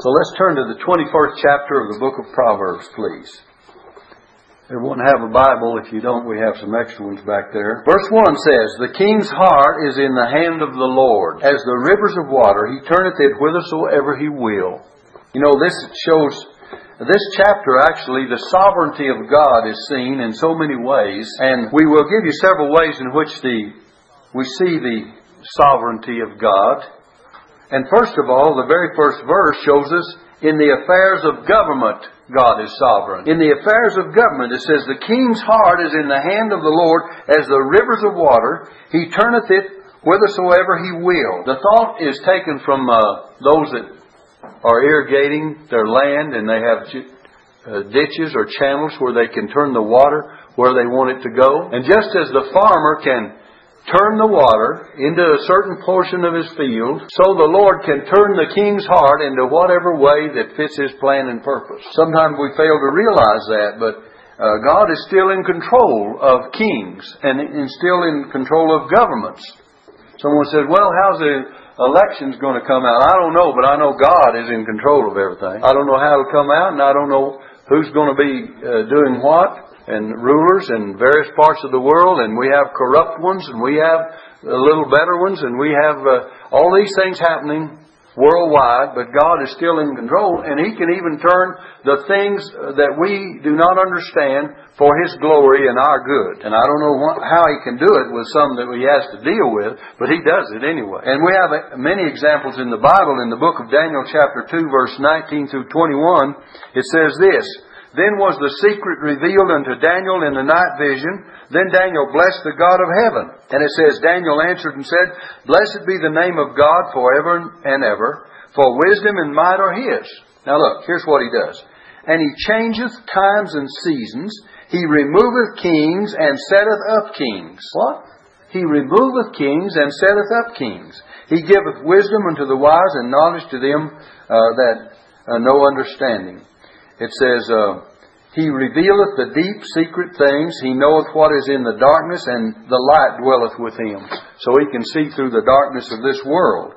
So let's turn to the 21st chapter of the book of Proverbs, please. Everyone have a Bible. If you don't, we have some extra ones back there. Verse 1 says, "The king's heart is in the hand of the Lord. As the rivers of water, he turneth it whithersoever he will." You know, this shows, this chapter actually, the sovereignty of God is seen in so many ways. And we will give you several ways in which we see the sovereignty of God. And first of all, the very first verse shows us, in the affairs of government, God is sovereign. In the affairs of government, it says, "The king's heart is in the hand of the Lord as the rivers of water. He turneth it whithersoever he will." The thought is taken from those that are irrigating their land and they have ditches or channels where they can turn the water where they want it to go. And just as the farmer can turn the water into a certain portion of his field, so the Lord can turn the king's heart into whatever way that fits his plan and purpose. Sometimes we fail to realize that, but God is still in control of kings and still in control of governments. Someone says, "Well, how's the elections going to come out?" I don't know, but I know God is in control of everything. I don't know how it'll come out, and I don't know who's going to be doing what. And rulers in various parts of the world, and we have corrupt ones, and we have a little better ones, and we have all these things happening worldwide, but God is still in control, and He can even turn the things that we do not understand for His glory and our good. And I don't know how He can do it with some that He has to deal with, but He does it anyway. And we have many examples in the Bible. In the book of Daniel chapter 2, verse 19 through 21, it says this, "Then was the secret revealed unto Daniel in the night vision. Then Daniel blessed the God of heaven." And it says, "Daniel answered and said, Blessed be the name of God forever and ever, for wisdom and might are His." Now look, here's what He does. "And He changeth times and seasons. He removeth kings and setteth up kings." What? "He removeth kings and setteth up kings. He giveth wisdom unto the wise and knowledge to them that know understanding." It says, "He revealeth the deep secret things. He knoweth what is in the darkness, and the light dwelleth with Him." So He can see through the darkness of this world.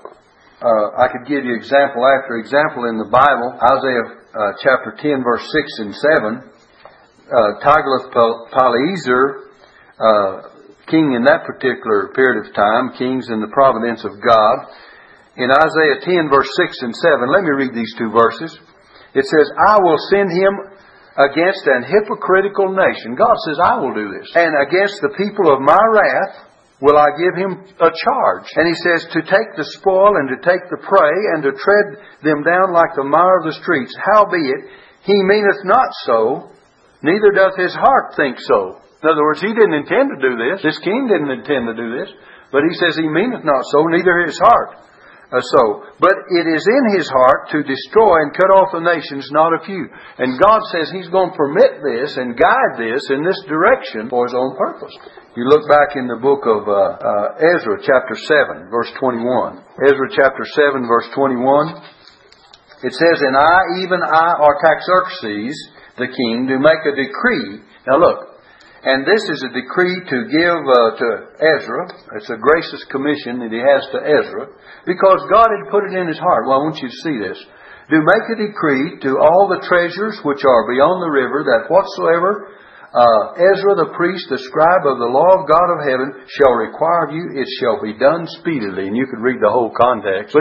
I could give you example after example in the Bible. Isaiah chapter 10, verse 6 and 7. Tiglath-Pileser, king in that particular period of time, kings in the providence of God. In Isaiah 10, verse 6 and 7, let me read these two verses. It says, "I will send him against an hypocritical nation." God says, "I will do this. And against the people of my wrath will I give him a charge." And He says, "To take the spoil and to take the prey and to tread them down like the mire of the streets. Howbeit, he meaneth not so, neither doth his heart think so." In other words, he didn't intend to do this. This king didn't intend to do this. But He says, "He meaneth not so, neither his heart." But it is in His heart to destroy and cut off the nations, not a few. And God says He's going to permit this and guide this in this direction for His own purpose. You look back in the book of Ezra chapter 7, verse 21. Ezra chapter 7, verse 21. It says, "And I, even I, Artaxerxes, the king, do make a decree." Now look. And this is a decree to give to Ezra. It's a gracious commission that he has to Ezra, because God had put it in his heart. Well, I want you to see this. "Do make a decree to all the treasures which are beyond the river, that whatsoever Ezra the priest, the scribe of the law of God of heaven, shall require of you, it shall be done speedily." And you could read the whole context.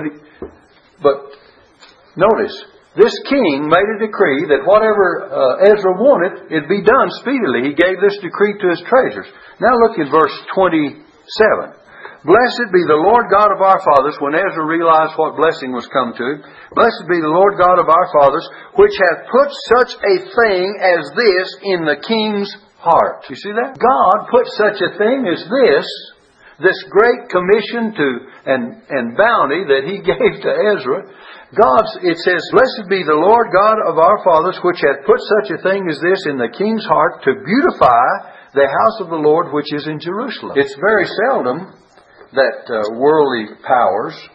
But notice, this king made a decree that whatever Ezra wanted, it'd be done speedily. He gave this decree to his treasures. Now look at verse 27. "Blessed be the Lord God of our fathers," when Ezra realized what blessing was come to him, "Blessed be the Lord God of our fathers, which hath put such a thing as this in the king's heart." You see that? God put such a thing as this great commission to and bounty that He gave to Ezra. It says, "Blessed be the Lord God of our fathers, which hath put such a thing as this in the king's heart, to beautify the house of the Lord which is in Jerusalem." It's very seldom that worldly powers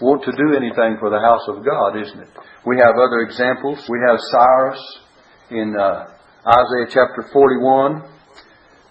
want to do anything for the house of God, isn't it? We have other examples. We have Cyrus in Isaiah chapter 41.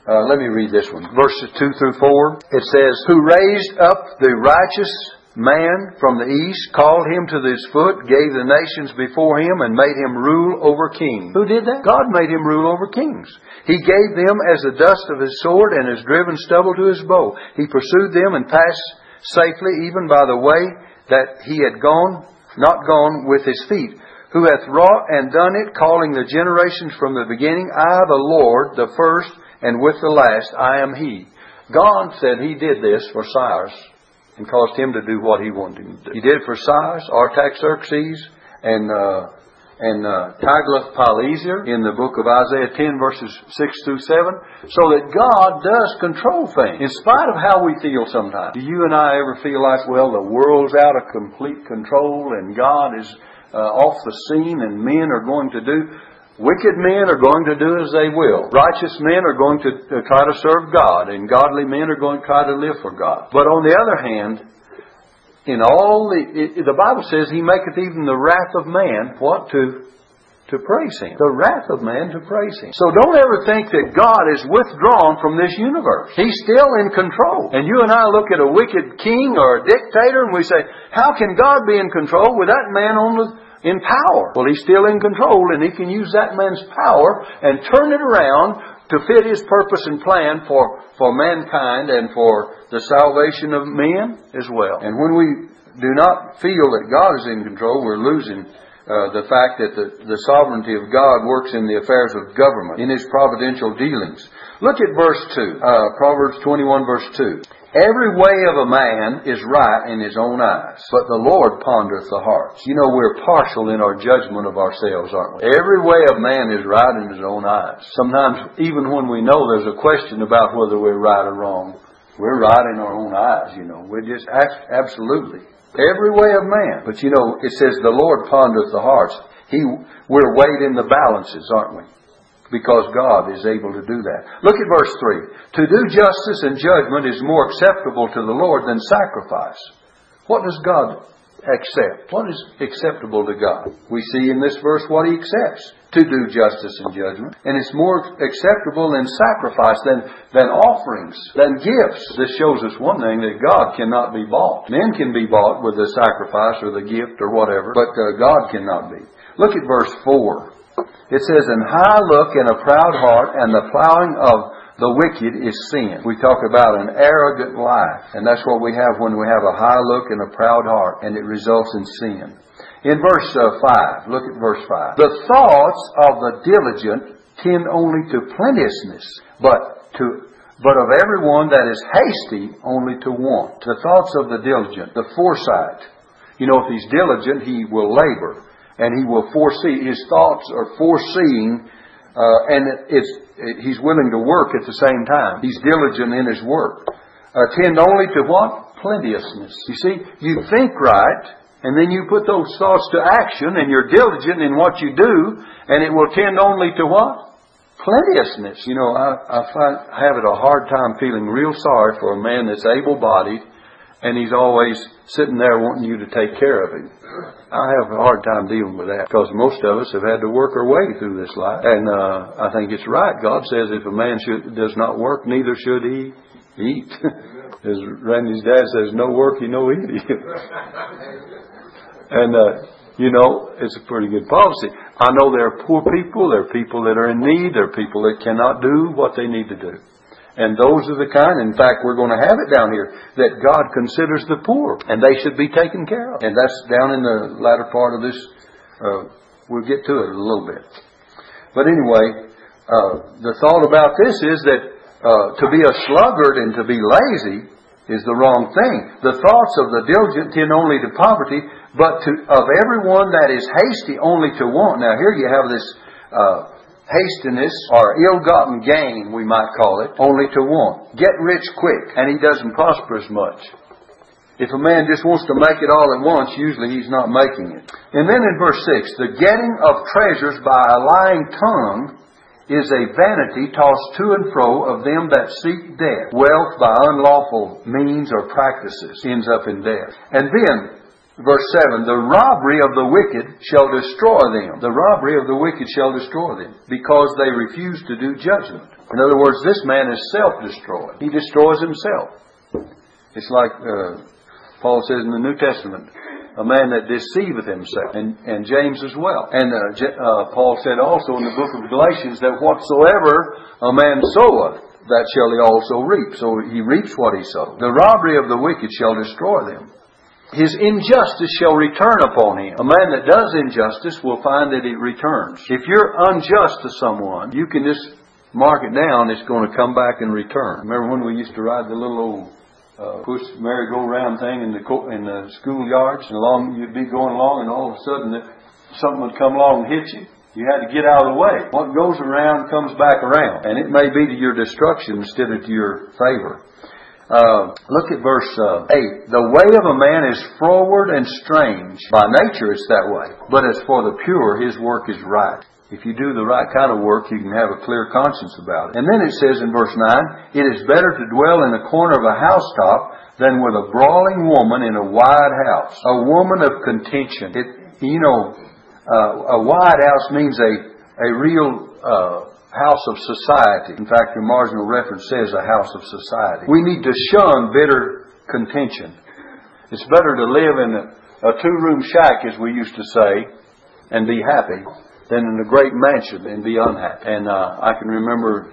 Let me read this one. Verses 2 through 4. It says, "Who raised up the righteous man from the east, called him to his foot, gave the nations before him, and made him rule over kings. Who did that? God made him rule over kings. He gave them as the dust of his sword and as driven stubble to his bow. He pursued them and passed safely even by the way that he had gone, not gone with his feet. Who hath wrought and done it, calling the generations from the beginning. I, the Lord, the first, and with the last, I am He. God said He did this for Cyrus and caused him to do what He wanted him to do. He did it for Cyrus, Artaxerxes, and Tiglath-Pileser in the book of Isaiah 10, verses 6 through 7. So that God does control things, in spite of how we feel sometimes. Do you and I ever feel like, well, the world's out of complete control and God is off the scene, and men are going to do, wicked men are going to do as they will. Righteous men are going to try to serve God, and godly men are going to try to live for God. But on the other hand, in all the Bible says He maketh even the wrath of man what to praise Him. The wrath of man to praise Him. So don't ever think that God is withdrawn from this universe. He's still in control. And you and I look at a wicked king or a dictator and we say, how can God be in control with that man in power? Well, He's still in control, and He can use that man's power and turn it around to fit His purpose and plan for mankind and for the salvation of men as well. And when we do not feel that God is in control, we're losing the fact that the sovereignty of God works in the affairs of government, in His providential dealings. Look at verse 2, Proverbs 21, verse 2. Every way of a man is right in his own eyes, but the Lord pondereth the hearts. You know, we're partial in our judgment of ourselves, aren't we? Every way of man is right in his own eyes. Sometimes, even when we know there's a question about whether we're right or wrong, we're right in our own eyes, you know. We're just absolutely. Every way of man. But you know, it says the Lord pondereth the hearts. We're weighed in the balances, aren't we? Because God is able to do that. Look at verse 3. To do justice and judgment is more acceptable to the Lord than sacrifice. What does God accept? What is acceptable to God? We see in this verse what He accepts. To do justice and judgment. And it's more acceptable than sacrifice, than offerings, than gifts. This shows us one thing, that God cannot be bought. Men can be bought with the sacrifice or the gift or whatever, but God cannot be. Look at verse 4. It says, an high look and a proud heart, and the plowing of the wicked is sin. We talk about an arrogant life, and that's what we have when we have a high look and a proud heart, and it results in sin. In verse 5, look at verse 5. The thoughts of the diligent tend only to plenteousness, but of everyone that is hasty, only to want. The thoughts of the diligent, the foresight. You know, if he's diligent, he will labor, and he will foresee. His thoughts are foreseeing, he's willing to work at the same time. He's diligent in his work. Tend only to what? Plenteousness. You see, you think right, and then you put those thoughts to action, and you're diligent in what you do, and it will tend only to what? Plenteousness. You know, I have a hard time feeling real sorry for a man that's able-bodied, and he's always sitting there wanting you to take care of him. I have a hard time dealing with that, because most of us have had to work our way through this life. And I think it's right. God says if a man does not work, neither should he eat. As Randy's dad says, no work, you no eat. And, you know, it's a pretty good policy. I know there are poor people, there are people that are in need, there are people that cannot do what they need to do. And those are the kind, in fact, we're going to have it down here, that God considers the poor, and they should be taken care of. And that's down in the latter part of this. We'll get to it a little bit. But anyway, the thought about this is that to be a sluggard and to be lazy is the wrong thing. The thoughts of the diligent tend only to poverty, but of everyone that is hasty only to want. Now here you have this hastiness, or ill-gotten gain, we might call it, only to want. Get rich quick, and he doesn't prosper as much. If a man just wants to make it all at once, usually he's not making it. And then in verse 6, the getting of treasures by a lying tongue is a vanity tossed to and fro of them that seek death. Wealth by unlawful means or practices ends up in death. And then verse 7, the robbery of the wicked shall destroy them. The robbery of the wicked shall destroy them, because they refuse to do judgment. In other words, this man is self-destroyed. He destroys himself. It's like Paul says in the New Testament, a man that deceiveth himself, and James as well. And Paul said also in the book of Galatians that whatsoever a man soweth, that shall he also reap. So he reaps what he sowed. The robbery of the wicked shall destroy them. His injustice shall return upon him. A man that does injustice will find that it returns. If you're unjust to someone, you can just mark it down. It's going to come back and return. Remember when we used to ride the little old push merry-go-round thing in the schoolyards, and you'd be going along, and all of a sudden something would come along and hit you. You had to get out of the way. What goes around comes back around, and it may be to your destruction instead of to your favor. Look at verse 8. The way of a man is froward and strange. By nature it's that way. But as for the pure, his work is right. If you do the right kind of work, you can have a clear conscience about it. And then it says in verse 9, it is better to dwell in the corner of a housetop than with a brawling woman in a wide house. A woman of contention. A wide house means a real house of society. In fact, your marginal reference says a house of society. We need to shun bitter contention. It's better to live in a two-room shack, as we used to say, and be happy, than in a great mansion and be unhappy. And I can remember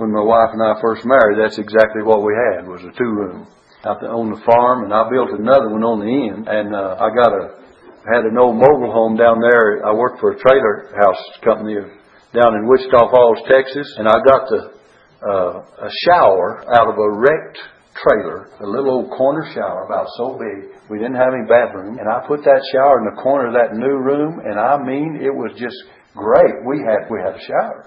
when my wife and I first married, that's exactly what we had, was a two-room out there on the farm, and I built another one on the end, and I had an old mobile home down there. I worked for a trailer house company down in Wichita Falls, Texas, and I got a shower out of a wrecked trailer, a little old corner shower about so big. We didn't have any bathroom, and I put that shower in the corner of that new room, and I mean, it was just great. We had a shower.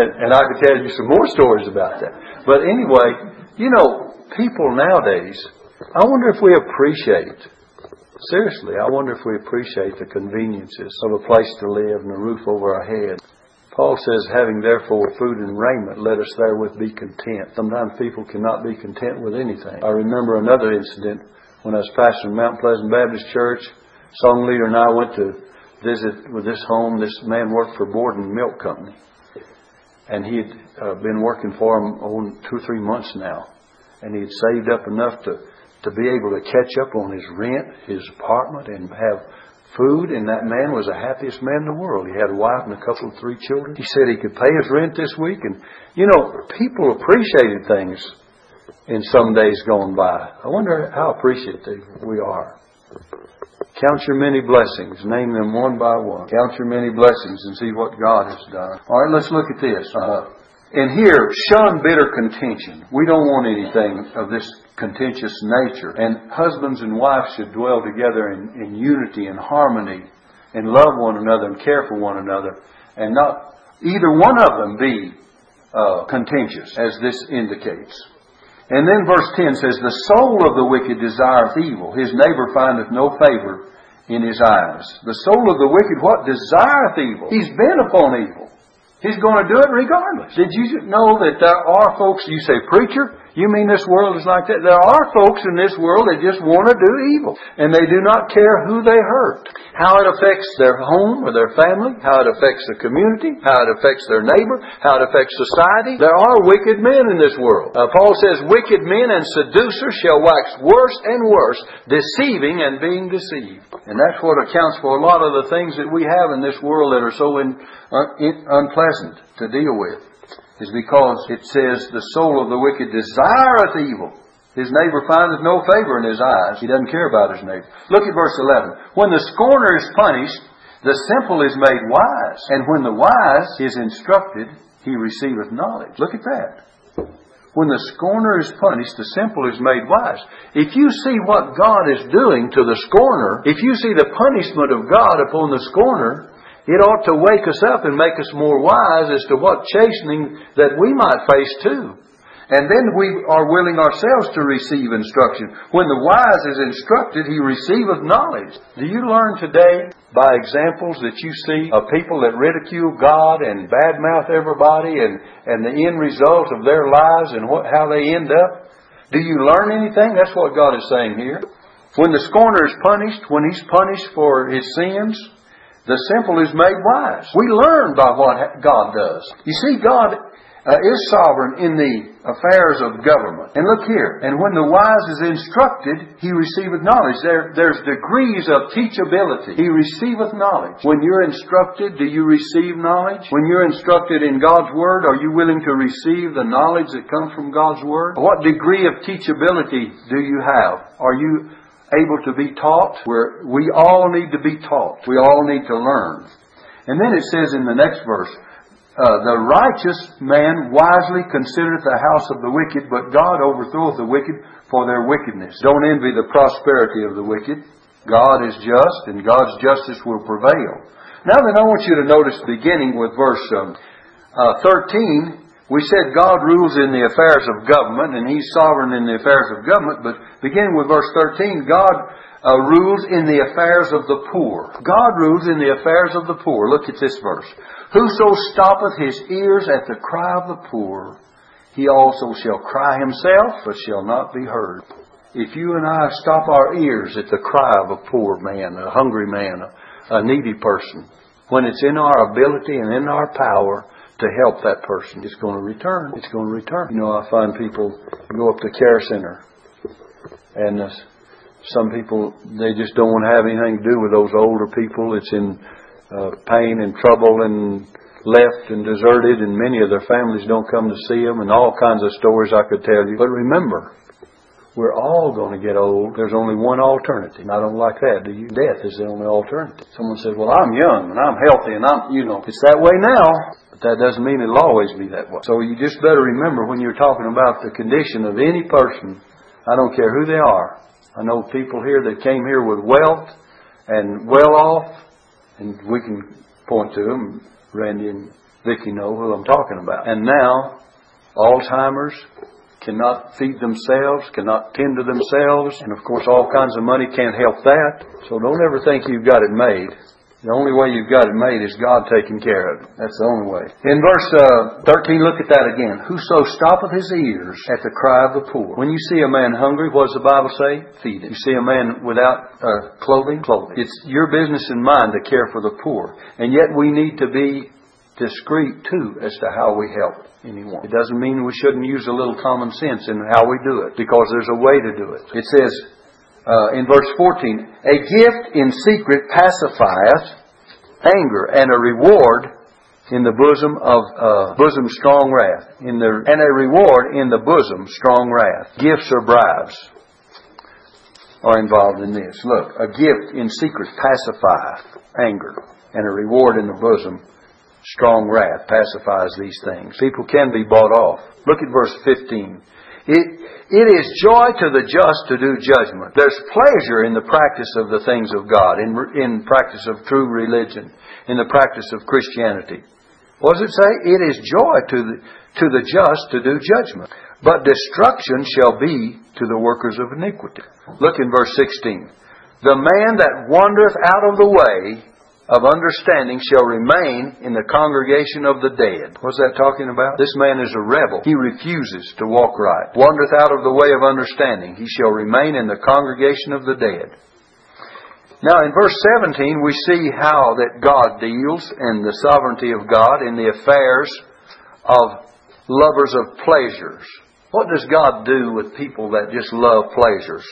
and I could tell you some more stories about that. But anyway, people nowadays, I wonder if we appreciate. Seriously, I wonder if we appreciate the conveniences of a place to live and a roof over our head. Paul says, having therefore food and raiment, let us therewith be content. Sometimes people cannot be content with anything. I remember another incident when I was pastoring Mount Pleasant Baptist Church. Song leader and I went to visit with this home. This man worked for Borden Milk Company. And he had been working for him 2 or 3 months now. And he had saved up enough to be able to catch up on his rent, his apartment, and have food. And that man was the happiest man in the world. He had a wife and a couple of 3 children. He said he could pay his rent this week. And, people appreciated things in some days gone by. I wonder how appreciative we are. Count your many blessings. Name them one by one. Count your many blessings and see what God has done. All right, let's look at this. And here, shun bitter contention. We don't want anything of this contentious nature. And husbands and wives should dwell together in unity and harmony, and love one another and care for one another, and not either one of them be contentious, as this indicates. And then verse 10 says, the soul of the wicked desireth evil. His neighbor findeth no favor in his eyes. The soul of the wicked, what? Desireth evil. He's bent upon evil. He's going to do it regardless. Did you know that there are folks, you say, preacher, you mean this world is like that? There are folks in this world that just want to do evil. And they do not care who they hurt. How it affects their home or their family. How it affects the community. How it affects their neighbor. How it affects society. There are wicked men in this world. Paul says, wicked men and seducers shall wax worse and worse, deceiving and being deceived. And that's what accounts for a lot of the things that we have in this world that are so unpleasant to deal with. Is because it says the soul of the wicked desireth evil. His neighbor findeth no favor in his eyes. He doesn't care about his neighbor. Look at verse 11. When the scorner is punished, the simple is made wise. And when the wise is instructed, he receiveth knowledge. Look at that. When the scorner is punished, the simple is made wise. If you see what God is doing to the scorner, if you see the punishment of God upon the scorner, it ought to wake us up and make us more wise as to what chastening that we might face too. And then we are willing ourselves to receive instruction. When the wise is instructed, he receiveth knowledge. Do you learn today by examples that you see of people that ridicule God and badmouth everybody and the end result of their lives and how they end up? Do you learn anything? That's what God is saying here. When the scorner is punished, when he's punished for his sins, the simple is made wise. We learn by what God does. You see, God is sovereign in the affairs of government. And look here. And when the wise is instructed, he receiveth knowledge. There's degrees of teachability. He receiveth knowledge. When you're instructed, do you receive knowledge? When you're instructed in God's Word, are you willing to receive the knowledge that comes from God's Word? What degree of teachability do you have? Are you able to be taught? We all need to be taught. We all need to learn. And then it says in the next verse, the righteous man wisely considereth the house of the wicked, but God overthroweth the wicked for their wickedness. Don't envy the prosperity of the wicked. God is just, and God's justice will prevail. Now then, I want you to notice, beginning with verse 13, we said God rules in the affairs of government, and He's sovereign in the affairs of government, but beginning with verse 13, God rules in the affairs of the poor. God rules in the affairs of the poor. Look at this verse. Whoso stoppeth his ears at the cry of the poor, he also shall cry himself, but shall not be heard. If you and I stop our ears at the cry of a poor man, a hungry man, a needy person, when it's in our ability and in our power to help that person, it's going to return. It's going to return. You know, I find people go up to care center and some people, they just don't want to have anything to do with those older people. It's in pain and trouble and left and deserted, and many of their families don't come to see them, and all kinds of stories I could tell you. But remember, we're all going to get old. There's only one alternative. And I don't like that, do you? Death is the only alternative. Someone says, well, I'm young and I'm healthy and I'm, you know, it's that way now. But that doesn't mean it'll always be that way. So you just better remember when you're talking about the condition of any person, I don't care who they are. I know people here that came here with wealth and well off, and we can point to them. Randy and Vicki know who I'm talking about. And now, Alzheimer's, cannot feed themselves, cannot tend to themselves, and of course all kinds of money can't help that. So don't ever think you've got it made. The only way you've got it made is God taking care of it. That's the only way. In verse 13, look at that again. Whoso stoppeth his ears at the cry of the poor. When you see a man hungry, what does the Bible say? Feed him. You see a man without clothing. It's your business and mine to care for the poor. And yet we need to be discreet, too, as to how we help anyone. It doesn't mean we shouldn't use a little common sense in how we do it, because there's a way to do it. It says, in verse 14, a gift in secret pacifieth anger, and a reward in the bosom of strong wrath. And a reward in the bosom strong wrath. Gifts or bribes are involved in this. Look, a gift in secret pacifieth anger, and a reward in the bosom strong wrath pacifies these things. People can be bought off. Look at verse 15. It is joy to the just to do judgment. There's pleasure in the practice of the things of God, in practice of true religion, in the practice of Christianity. What does it say? It is joy to the just to do judgment. But destruction shall be to the workers of iniquity. Look in verse 16. The man that wandereth out of the way of understanding shall remain in the congregation of the dead. What's that talking about? This man is a rebel. He refuses to walk right. Wandereth out of the way of understanding. He shall remain in the congregation of the dead. Now in verse 17 we see how that God deals in the sovereignty of God in the affairs of lovers of pleasures. What does God do with people that just love pleasures?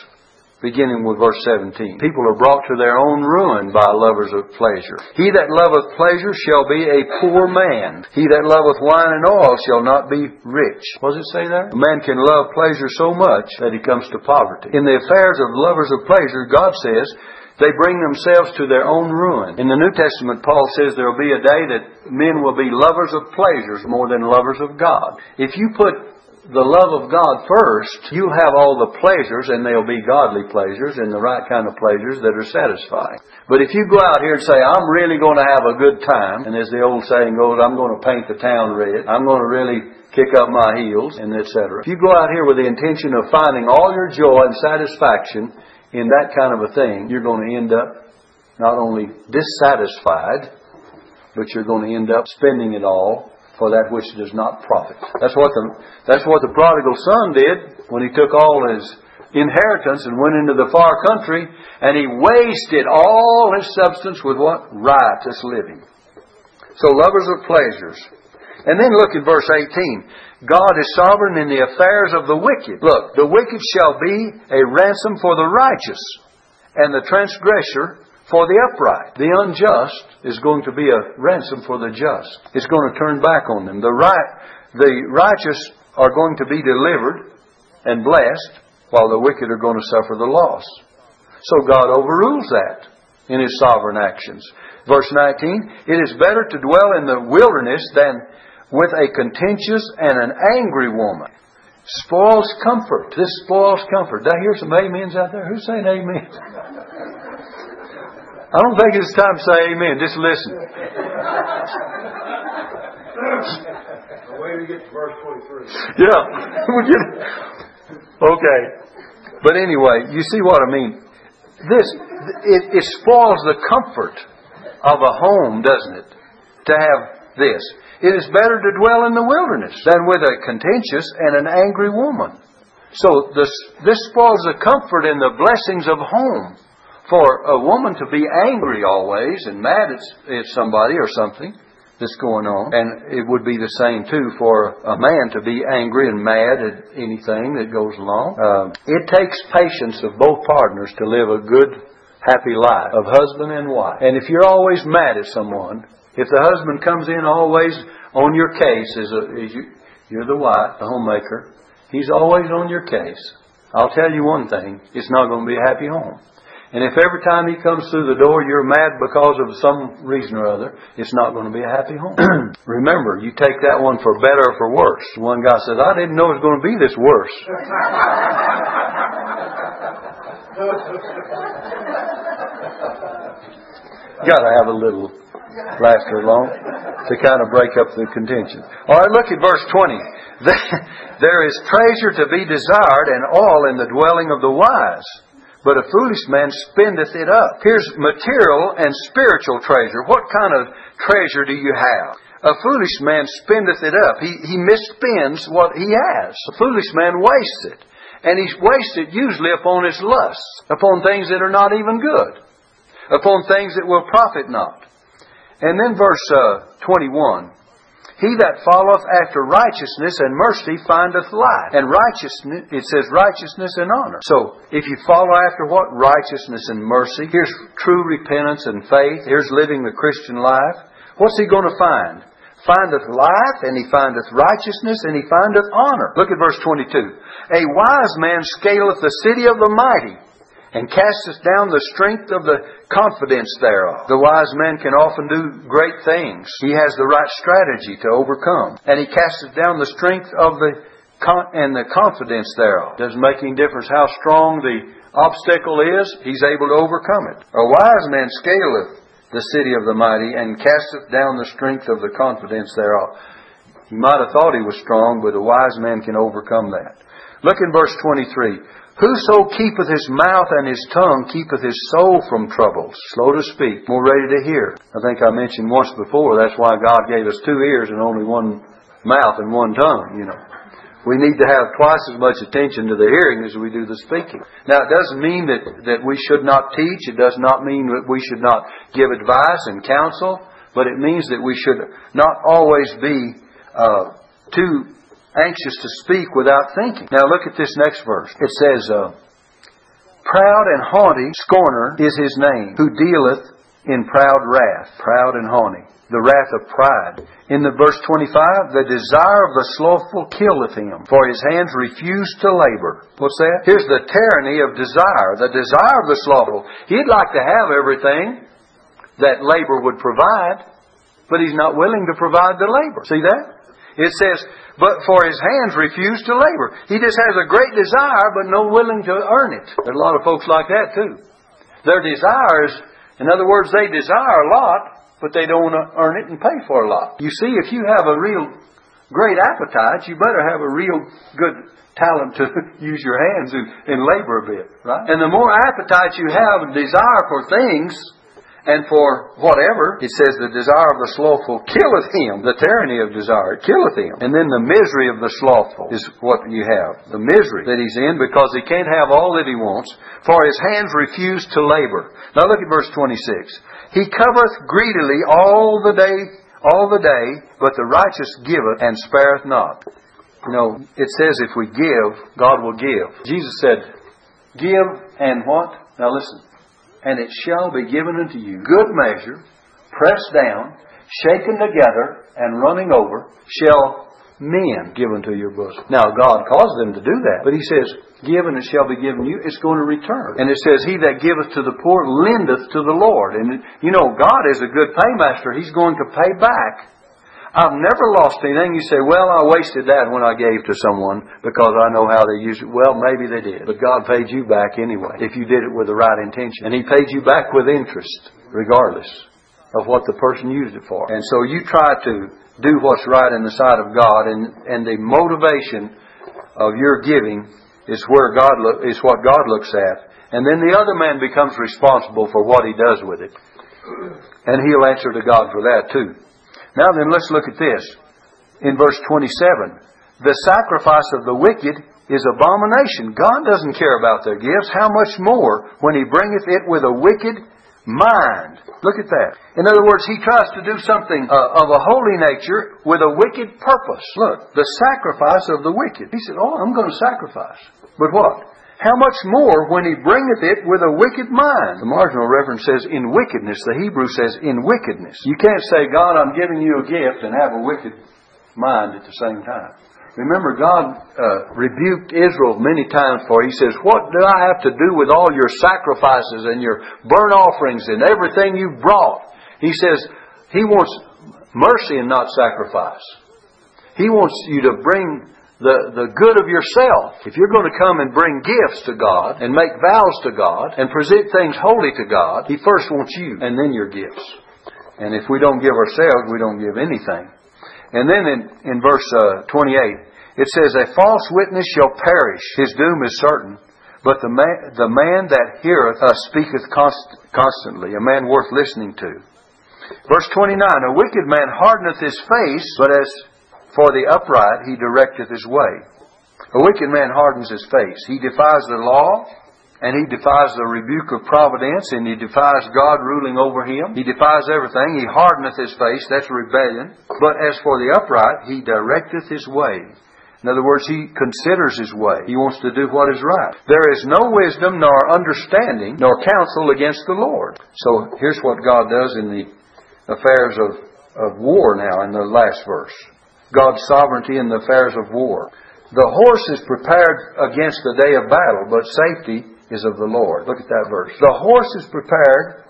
Beginning with verse 17. People are brought to their own ruin by lovers of pleasure. He that loveth pleasure shall be a poor man. He that loveth wine and oil shall not be rich. What does it say there? A man can love pleasure so much that he comes to poverty. In the affairs of lovers of pleasure, God says they bring themselves to their own ruin. In the New Testament, Paul says there will be a day that men will be lovers of pleasures more than lovers of God. If you put the love of God first, you have all the pleasures, and they'll be godly pleasures and the right kind of pleasures that are satisfying. But if you go out here and say, I'm really going to have a good time, and as the old saying goes, I'm going to paint the town red, I'm going to really kick up my heels, and etc. If you go out here with the intention of finding all your joy and satisfaction in that kind of a thing, you're going to end up not only dissatisfied, but you're going to end up spending it all for that which does not profit. That's what the prodigal son did when he took all his inheritance and went into the far country, and he wasted all his substance with what? Riotous living. So lovers of pleasures. And then look at verse 18. God is sovereign in the affairs of the wicked. Look, the wicked shall be a ransom for the righteous, and the transgressor for the upright. The unjust is going to be a ransom for the just. It's going to turn back on them. The righteous are going to be delivered and blessed, while the wicked are going to suffer the loss. So God overrules that in His sovereign actions. Verse 19, it is better to dwell in the wilderness than with a contentious and an angry woman. Spoils comfort. This spoils comfort. Did I hear some amens out there? Who's saying amen? I don't think it's time to say amen. Just listen. Wait till we get to verse 23. Yeah. Okay. But anyway, you see what I mean. It spoils the comfort of a home, doesn't it, to have this. It is better to dwell in the wilderness than with a contentious and an angry woman. So this spoils the comfort and the blessings of home for a woman to be angry always and mad at somebody or something that's going on. And it would be the same, too, for a man to be angry and mad at anything that goes along. It takes patience of both partners to live a good, happy life of husband and wife. And if you're always mad at someone, if the husband comes in always on your case, you're the wife, the homemaker, he's always on your case, I'll tell you one thing, it's not going to be a happy home. And if every time he comes through the door you're mad because of some reason or other, it's not going to be a happy home. Remember, you take that one for better or for worse. One guy says, I didn't know it was going to be this worse. Got to have a little laughter along to kind of break up the contention. All right, look at verse 20. There is treasure to be desired and all in the dwelling of the wise, but a foolish man spendeth it up. Here's material and spiritual treasure. What kind of treasure do you have? A foolish man spendeth it up. He misspends what he has. A foolish man wastes it. And he's wasted usually upon his lusts, upon things that are not even good, upon things that will profit not. And then verse 21, he that followeth after righteousness and mercy findeth life. And righteousness, it says righteousness and honor. So if you follow after what? Righteousness and mercy. Here's true repentance and faith. Here's living the Christian life. What's he going to find? Findeth life, and he findeth righteousness, and he findeth honor. Look at verse 22. A wise man scaleth the city of the mighty, and casteth down the strength of the confidence thereof. The wise man can often do great things. He has the right strategy to overcome. And he casteth down the strength of the confidence thereof. Doesn't make any difference how strong the obstacle is, he's able to overcome it. A wise man scaleth the city of the mighty, and casteth down the strength of the confidence thereof. He might have thought he was strong, but a wise man can overcome that. Look in verse 23. Whoso keepeth his mouth and his tongue keepeth his soul from troubles. Slow to speak, more ready to hear. I think I mentioned once before, that's why God gave us two ears and only one mouth and one tongue, you know. We need to have twice as much attention to the hearing as we do the speaking. Now, it doesn't mean that we should not teach. It does not mean that we should not give advice and counsel. But it means that we should not always be too anxious to speak without thinking. Now, look at this next verse. It says, proud and haughty scorner is his name, who dealeth in proud wrath. Proud and haughty. The wrath of pride. In the verse 25, the desire of the slothful killeth him, for his hands refuse to labor. What's that? Here's the tyranny of desire. The desire of the slothful. He'd like to have everything that labor would provide, but he's not willing to provide the labor. See that? It says, but for his hands refuse to labor. He just has a great desire, but no willing to earn it. There's a lot of folks like that too. Their desires, in other words, they desire a lot, but they don't want to earn it and pay for a lot. You see, if you have a real great appetite, you better have a real good talent to use your hands and labor a bit, right? And the more appetite you have and desire for things and for whatever, it says the desire of the slothful killeth him. The tyranny of desire killeth him. And then the misery of the slothful is what you have. The misery that he's in because he can't have all that he wants, for his hands refuse to labor. Now look at verse 26. He covereth greedily all the day, all the day, but the righteous giveth and spareth not. You know, it says if we give, God will give. Jesus said, give and what? Now listen. And it shall be given unto you. Good measure, pressed down, shaken together, and running over, shall men give unto your bosom. Now God caused them to do that. But He says, give and it shall be given you. It's going to return. And it says, he that giveth to the poor lendeth to the Lord. And you know, God is a good paymaster. He's going to pay back. I've never lost anything. You say, well, I wasted that when I gave to someone because I know how they use it. Well, maybe they did. But God paid you back anyway if you did it with the right intention. And He paid you back with interest regardless of what the person used it for. And so you try to do what's right in the sight of God, and the motivation of your giving is where God is what God looks at. And then the other man becomes responsible for what he does with it. And he'll answer to God for that too. Now then, let's look at this. In verse 27, the sacrifice of the wicked is abomination. God doesn't care about their gifts. How much more when He bringeth it with a wicked mind? Look at that. In other words, He tries to do something of a holy nature with a wicked purpose. Look, the sacrifice of the wicked. He said, oh, I'm going to sacrifice. But what? How much more when He bringeth it with a wicked mind? The marginal reference says, in wickedness. The Hebrew says, in wickedness. You can't say, God, I'm giving you a gift and have a wicked mind at the same time. Remember, God rebuked Israel many times for it. He says, what do I have to do with all your sacrifices and your burnt offerings and everything you brought? He says, He wants mercy and not sacrifice. He wants you to bring the good of yourself. If you're going to come and bring gifts to God and make vows to God and present things holy to God, He first wants you and then your gifts. And if we don't give ourselves, we don't give anything. And then in verse 28, it says, a false witness shall perish. His doom is certain. But the man that heareth us speaketh constantly, a man worth listening to. Verse 29, a wicked man hardeneth his face, but as for the upright, he directeth his way. A wicked man hardens his face. He defies the law, and he defies the rebuke of providence, and he defies God ruling over him. He defies everything. He hardeneth his face. That's rebellion. But as for the upright, he directeth his way. In other words, he considers his way. He wants to do what is right. There is no wisdom, nor understanding, nor counsel against the Lord. So here's what God does in the affairs of war now in the last verse. God's sovereignty in the affairs of war. The horse is prepared against the day of battle, but safety is of the Lord. Look at that verse. The horse is prepared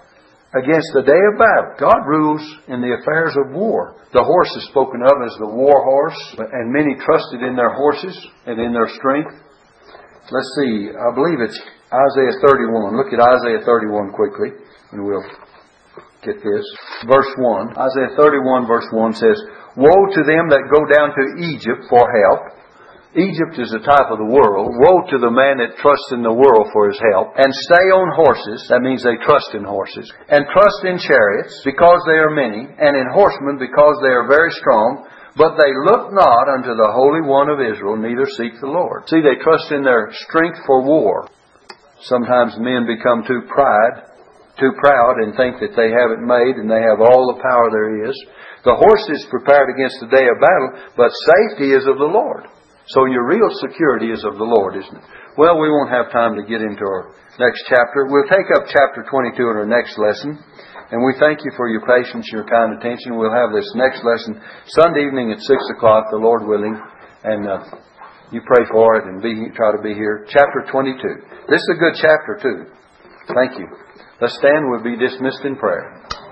against the day of battle. God rules in the affairs of war. The horse is spoken of as the war horse, and many trusted in their horses and in their strength. Let's see. I believe it's Isaiah 31. Look at Isaiah 31 quickly, and we'll get this. Verse 1. Isaiah 31 verse 1 says, woe to them that go down to Egypt for help. Egypt is a type of the world. Woe to the man that trusts in the world for his help. And stay on horses. That means they trust in horses. And trust in chariots because they are many. And in horsemen because they are very strong. But they look not unto the Holy One of Israel, neither seek the Lord. See, they trust in their strength for war. Sometimes men become too proud and think that they have it made and they have all the power there is. The horse is prepared against the day of battle, but safety is of the Lord. So your real security is of the Lord, isn't it? Well, we won't have time to get into our next chapter. We'll take up chapter 22 in our next lesson. And we thank you for your patience, your kind attention. We'll have this next lesson Sunday evening at 6 o'clock, the Lord willing. And you pray for it and try to be here. Chapter 22. This is a good chapter too. Thank you. Let's stand. We'll be dismissed in prayer.